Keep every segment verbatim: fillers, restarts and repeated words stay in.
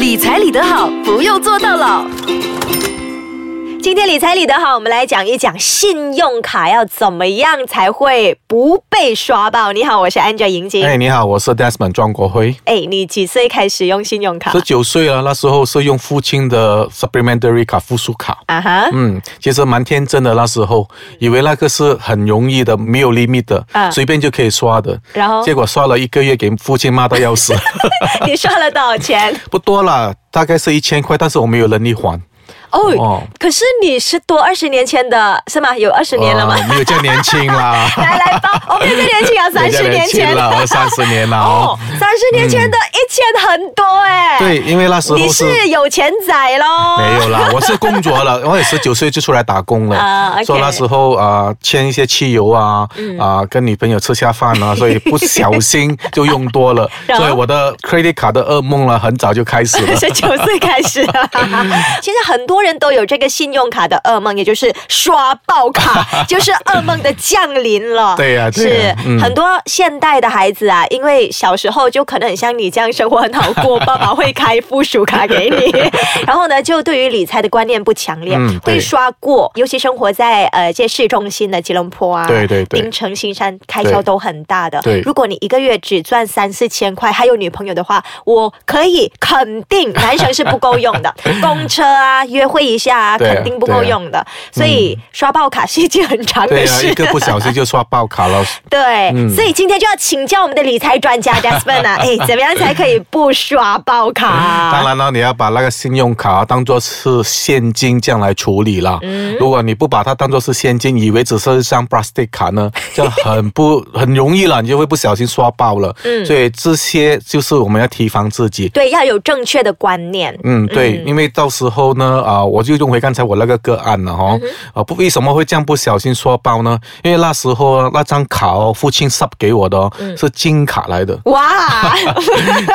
理财理得好，不用做到老。今天理财理得好，我们来讲一讲信用卡要怎么样才会不被刷爆。你好，我是 Angela 莹晶。哎，你好，我是 Desmond 庄国辉。哎，你几岁开始用信用卡？十九岁了，那时候是用父亲的 supplementary 卡附属卡。啊哈。嗯，其实蛮天真的，那时候以为那个是很容易的，没有 limit 的，啊、随便就可以刷的。然后？结果刷了一个月，给父亲骂到要死。你刷了多少钱？不多啦，大概是一千块，但是我没有能力还。Oh, 哦，可是你是多二十年前的是吗？有二十年了吗？没有这样年轻啦。来来吧，我没有这样年轻啊，三十年前了，三十年了哦，三十年前的一千很多哎、欸。对，因为那时候是你是有钱仔咯。没有啦，我是工作了，我也十九岁就出来打工了，啊、uh, okay. ，所以那时候啊、呃、欠一些汽油啊、嗯、啊跟女朋友吃下饭啊，所以不小心就用多了，所以我的 credit 卡的噩梦了很早就开始了，十九岁开始了。其实很多。人都有这个信用卡的噩梦，也就是刷爆卡，就是噩梦的降临了。对呀、啊，对啊、是、嗯、很多现代的孩子啊，因为小时候就可能很像你这样生活很好过，爸爸会开附属卡给你，然后呢，就对于理财的观念不强烈，嗯、会刷过。尤其生活在呃这市中心的吉隆坡啊，对对对，槟城、新山开销都很大的。对，如果你一个月只赚三四千块，还有女朋友的话，我可以肯定男生是不够用的，公车啊约。会一下、啊、肯定不够用的、啊啊、所以、嗯、刷爆卡是一件很长的事。对啊，一个不小心就刷爆卡了。对、嗯、所以今天就要请教我们的理财专家 Jasmine 啊，哎，怎么样才可以不刷爆卡、啊、当然了，你要把那个信用卡当作是现金这样来处理啦、嗯、如果你不把它当作是现金，以为只是像 plastic 卡呢，就很不很容易了，你就会不小心刷爆了、嗯、所以这些就是我们要提防自己，对，要有正确的观念。嗯，对，嗯，因为到时候呢啊、呃我就用回刚才我那个个案了、哦嗯啊、为什么会这样不小心刷爆呢？因为那时候那张卡、哦、父亲 sub 给我的、哦嗯、是金卡来的。哇！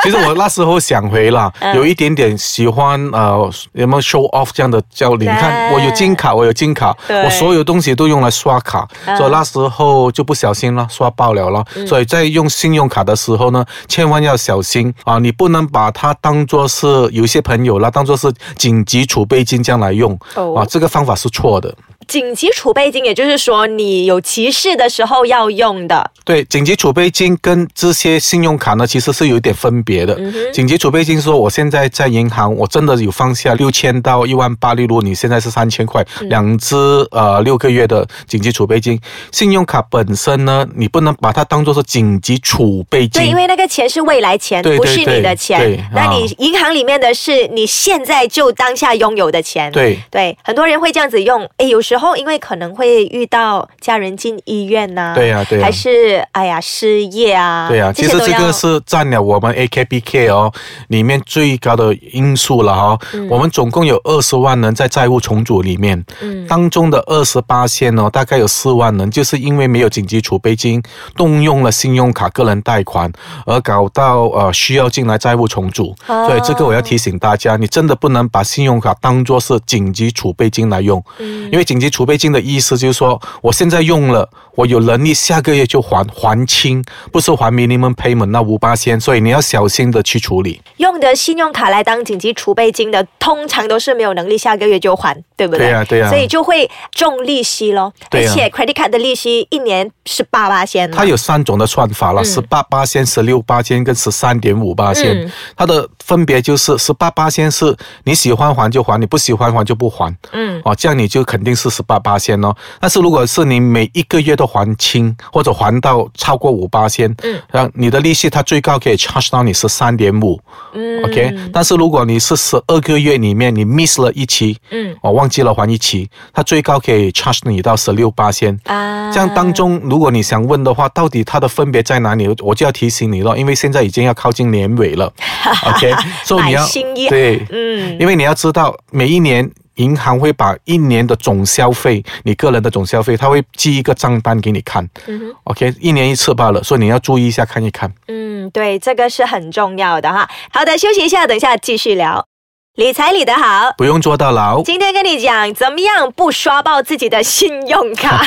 其实我那时候想回了，嗯、有一点点喜欢呃，有没有 show off 这样的教理？你看我有金卡，我有金卡，我所有东西都用来刷卡，嗯、所以那时候就不小心了，刷爆了了、嗯。所以在用信用卡的时候呢，千万要小心啊！你不能把它当作是有些朋友啦，当作是紧急储备金。这样来用、oh. 啊，这个方法是错的。紧急储备金，也就是说你有急事的时候要用的。对，紧急储备金跟这些信用卡呢，其实是有点分别的。嗯、紧急储备金说，我现在在银行，我真的有放下六千到一万八，例如你现在是三千块，嗯、两支呃六个月的紧急储备金。信用卡本身呢，你不能把它当作是紧急储备金。对，因为那个钱是未来钱，对对对，不是你的钱。对，那你银行里面的是你现在就当下拥有的钱。对对，很多人会这样子用，哎，有时候。然后因为可能会遇到家人进医院呐、啊，对呀、啊、对呀、啊，还是哎呀失业啊，对呀、啊。其实这个是占了我们 A K P K 哦里面最高的因素了哦。嗯、我们总共有二十万人在债务重组里面，嗯、当中的二十八%哦，大概有四万人就是因为没有紧急储备金，动用了信用卡、个人贷款，而搞到呃需要进来债务重组。哦、所以这个我要提醒大家，你真的不能把信用卡当作是紧急储备金来用，嗯、因为紧急。储备金的意思就是说，我现在用了，我有能力下个月就还还清，不是还 minimum payment 那五八千，所以你要小心的去处理。用的信用卡来当紧急储备金的，通常都是没有能力下个月就还，对不对？对啊，对啊。所以就会重利息咯。对啊。而且 credit card 的利息一年是八八千。它有三种的算法了，十八八千、十六八千跟十三点五八千，它的分别就是十八八千是你喜欢还就还，你不喜欢还就不还。嗯。哦，这样你就肯定是。百分之十八哦，但是如果是你每一个月都还清或者还到超过 百分之五、嗯、然后你的利息它最高可以 charge 到你是 百分之三点五、嗯 okay? 但是如果你是十二个月里面你 miss 了一期、嗯哦、忘记了还一期，它最高可以 charge 你到 百分之十六、啊、这样当中如果你想问的话到底它的分别在哪里，我就要提醒你了，因为现在已经要靠近年尾了okay? so 你要对、嗯，因为你要知道每一年银行会把一年的总消费，你个人的总消费，他会寄一个账单给你看、嗯、OK 一年一次罢了，所以你要注意一下看一看。嗯，对，这个是很重要的哈。好的，休息一下，等一下继续聊。理财理得好，不用坐到牢。今天跟你讲怎么样不刷爆自己的信用卡。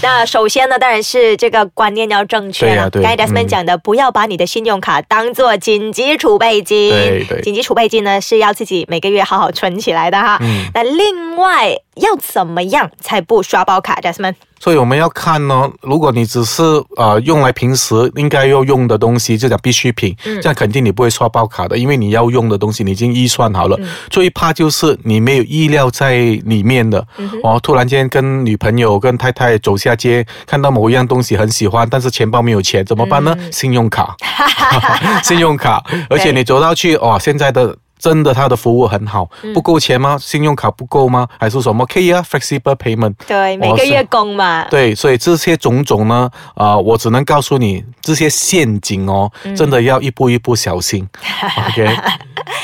那首先呢，当然是这个观念要正确了。对啊，对，刚才 Desmond 讲的，嗯，不要把你的信用卡当作紧急储备金。对对，紧急储备金呢是要自己每个月好好存起来的哈。嗯，那另外要怎么样才不刷爆卡 ，Desmond？所以我们要看呢，如果你只是呃用来平时应该要用的东西，就讲必需品，嗯，这样肯定你不会刷爆卡的，因为你要用的东西你已经预算好了。嗯，最怕就是你没有意料在里面的，嗯，哦，突然间跟女朋友、跟太太走下街，看到某一样东西很喜欢，但是钱包没有钱，怎么办呢？嗯，信用卡，信用卡，而且你走到去哦，现在的。真的，他的服务很好，不够钱吗？信用卡不够吗？还是什么可以啊 ？Flexible payment， 对，每个月供嘛。对，所以这些种种呢，啊、呃，我只能告诉你，这些陷阱哦，嗯，真的要一步一步小心。OK，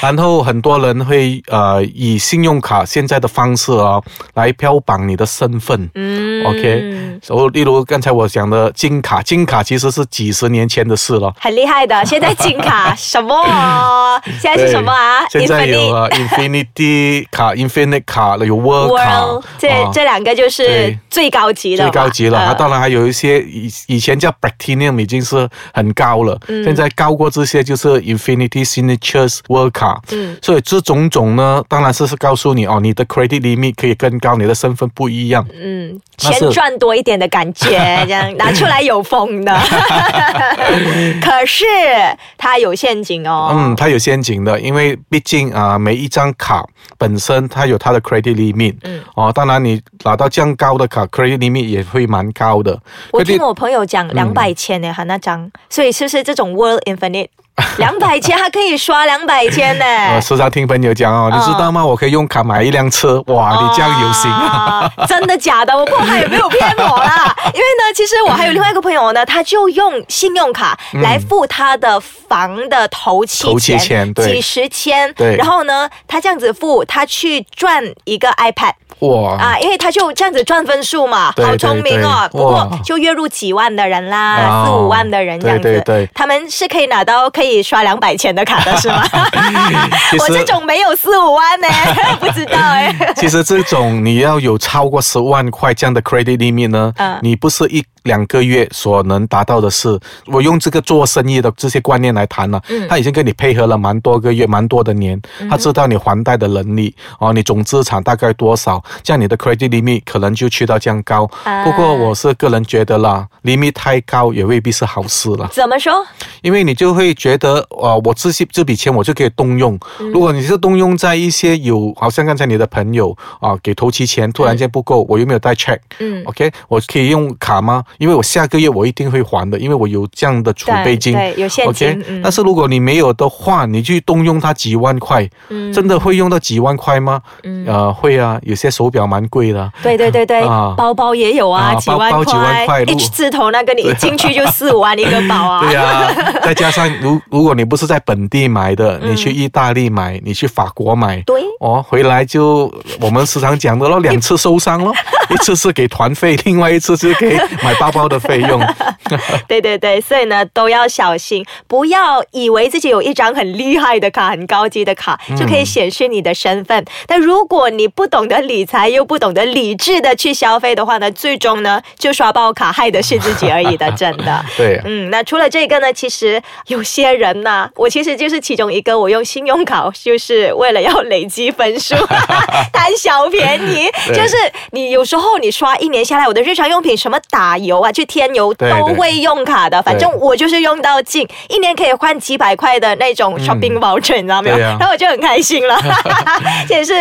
然后很多人会呃以信用卡现在的方式啊、哦、来标榜你的身份。嗯 ，OK， 所以例如刚才我讲的金卡，金卡其实是几十年前的事了，很厉害的。现在金卡什么、哦？现在是什么啊？现在有啊 Infinity 卡 Infinite 卡有 World 卡 World， 这、啊、这两个就是最高级的，最高级了、呃、当然还有一些以以前叫 Platinum 已经是很高了、嗯、现在高过这些就是 Infinity Signatures World 卡、嗯、所以这种种呢当然是告诉你哦，你的 credit limit 可以更高，你的身份不一样，嗯，钱赚多一点的感觉这样拿出来有风的可是它有陷阱哦，嗯，它有陷阱的，因为毕竟啊，每一张卡本身它有它的 credit limit， 嗯，哦，当然你拿到这样高的卡 ，credit limit 也会蛮高的。我听我朋友讲两百千呢，他那张，所以是不是这种 World Infinite？两百千还可以刷两百千呢！我时常听朋友讲哦，你知道吗？我可以用卡买一辆车，哇，你这样有型啊！哦、真的假的？我不知道他有没有骗我啦。因为呢，其实我还有另外一个朋友呢，他就用信用卡来付他的房的头期钱，嗯、头期钱对几十千，对，然后呢，他这样子付，他去赚一个 iPad。哇啊！因为他就这样子赚分数嘛，对对对，好聪明哦。不过就月入几万的人啦，四五万的人这样子，对对对，他们是可以拿到可以刷两百千的卡的是吗？我这种没有四五万呢、欸，不知道哎、欸。其实这种你要有超过十万块这样的 credit limit 呢，嗯、你不是一两个月所能达到的事。我用这个做生意的这些观念来谈了、啊嗯，他已经跟你配合了蛮多个月、蛮多的年，他知道你还贷的能力、嗯、哦，你总资产大概多少。这样你的 credit limit 可能就去到这样高，不过我是个人觉得啦 limit 太高也未必是好事了。怎么说？因为你就会觉得、呃、我这些这笔钱我就可以动用、嗯、如果你是动用在一些有好像刚才你的朋友、呃、给头期钱突然间不够、嗯、我又没有带 check、嗯、OK 我可以用卡吗？因为我下个月我一定会还的，因为我有这样的储备金，对对，有现金、okay？ 嗯、但是如果你没有的话你去动用它几万块、嗯、真的会用到几万块吗、嗯呃、会啊，有些手表蛮贵的，对对对对、啊、包包也有啊，几万块，包包几万块 H 字头那个你一进去就四五万一个包啊，对啊，再加上如如果你不是在本地买的、嗯、你去意大利买，你去法国买，对哦，回来就我们时常讲的咯，两次受伤咯一次是给团费，另外一次是给买包包的费用对对对，所以呢都要小心，不要以为自己有一张很厉害的卡，很高级的卡、嗯、就可以显示你的身份，但如果你不懂得理财又不懂得理智的去消费的话呢，最终呢就刷爆卡，害的是自己而已的，真的对、啊、嗯，那除了这个呢，其实有些人呢、啊、我其实就是其中一个，我用信用卡就是为了要累积分数贪小便宜就是你有时候你刷一年下来，我的日常用品什么打油啊去添油都会用卡的，反正我就是用到尽，一年可以换几百块的那种 shopping voucher、嗯、你知道没有、啊、然后我就很开心了这也是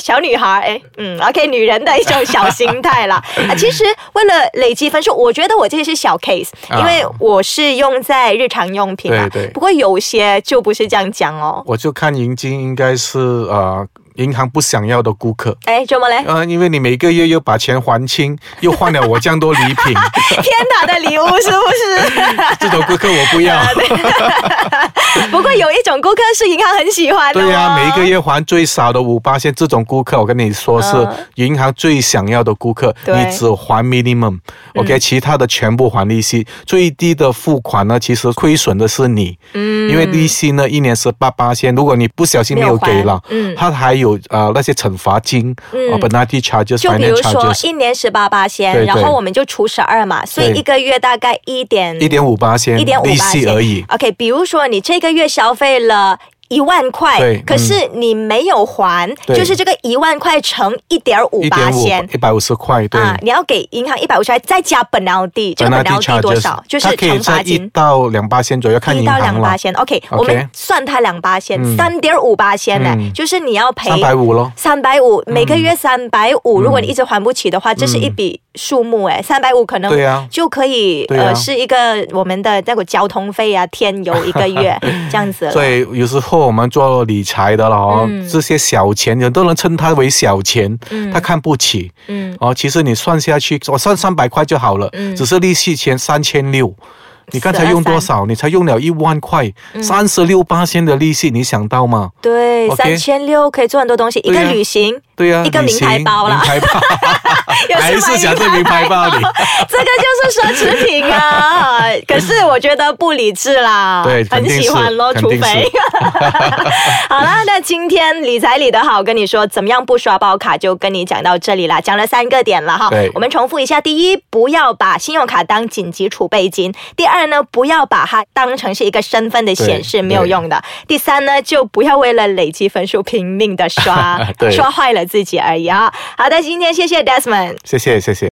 小女孩哎，嗯嗯 ，OK， 女人的一种小心态啦。啊，其实为了累积分数，我觉得我这些是小 case， 因为我是用在日常用品啊。啊对对。不过有些就不是这样讲哦。我就看银金应该是呃。银行不想要的顾客。哎，怎么嘞？呃，因为你每个月又把钱还清，又换了我这样多礼品，天大的礼物是不是？这种顾客我不要。不过有一种顾客是银行很喜欢的、哦。对呀、啊，每一个月还最少的百分之五，这种顾客我跟你说是银行最想要的顾客。嗯、你只还 minimum， OK，、嗯、其他的全部还利息，最低的付款呢，其实亏损的是你，嗯，因为利息呢一年是百分之八，如果你不小心没有给了，嗯，它还有呃那些惩罚金，嗯 penalty charges， 就比如说一年十八巴仙，然后我们就除十二嘛，所以一个月大概一点一点五巴仙，一点五利息而已。OK， 比如说你这个月消费了一万块，可是你没有还，就是这个一万块乘一点五八千，一百五十块，对、啊，你要给银行一百五十块，再加本劳地，这个本劳地多少？就是惩罚金，一到两八千左右，看银行了。一到两八千 ，OK， 我们算它两八千，三点五八千呢，就是你要赔三百五咯，三百五每个月三百五，如果你一直还不起的话，嗯、这是一笔。数目哎，三百五可能就可以、啊啊、呃是一个我们的那个交通费啊，添油一个月这样子。所以有时候我们做理财的了哦、嗯，这些小钱很多人称它为小钱，嗯、他看不起。嗯，哦，其实你算下去，我算三百块就好了，嗯、只是利息钱三千六。你刚才用多少？你才用了一万块，三十六巴仙的利息，你想到吗？对，三千六可以做很多东西，一个旅行，对呀、啊，一个名牌包啦，名牌包，还是想这名牌包里，这个就是奢侈品啊。可是我觉得不理智啦，对，很喜欢咯，除非。好啦，那今天理财理得好，跟你说怎么样不刷爆卡，就跟你讲到这里啦，讲了三个点了哈。我们重复一下：第一，不要把信用卡当紧急储备金；第二。第二呢，不要把它当成是一个身份的显示，没有用的。第三呢，就不要为了累积分数拼命的刷，刷坏了自己而已啊！好的，今天谢谢 Desmond， 谢谢谢谢。